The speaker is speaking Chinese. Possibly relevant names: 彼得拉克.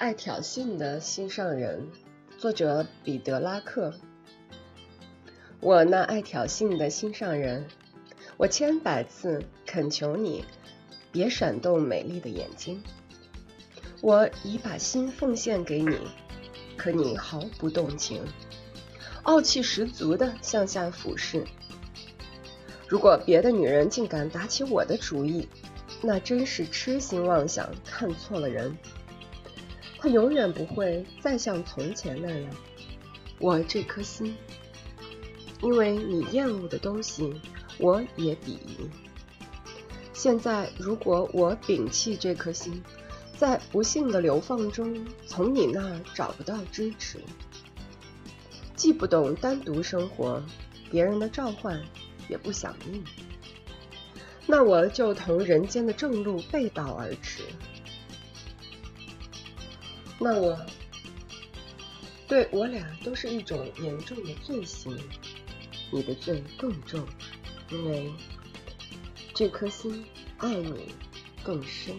爱挑衅的心上人，作者彼得拉克。我那爱挑衅的心上人，我千百次恳求你，别闪动美丽的眼睛。我已把心奉献给你，可你毫不动情，傲气十足地向下俯视。如果别的女人竟敢打起我的主意，那真是痴心妄想，看错了人。他永远不会再像从前那样，我这颗心，因为你厌恶的东西，我也鄙夷。现在如果我摒弃这颗心，在不幸的流放中，从你那儿找不到支持，既不懂单独生活，别人的召唤也不响应，那我就同人间的正路背道而驰。那我对我俩都是一种严重的罪行，你的罪更重，因为这颗心爱你更深。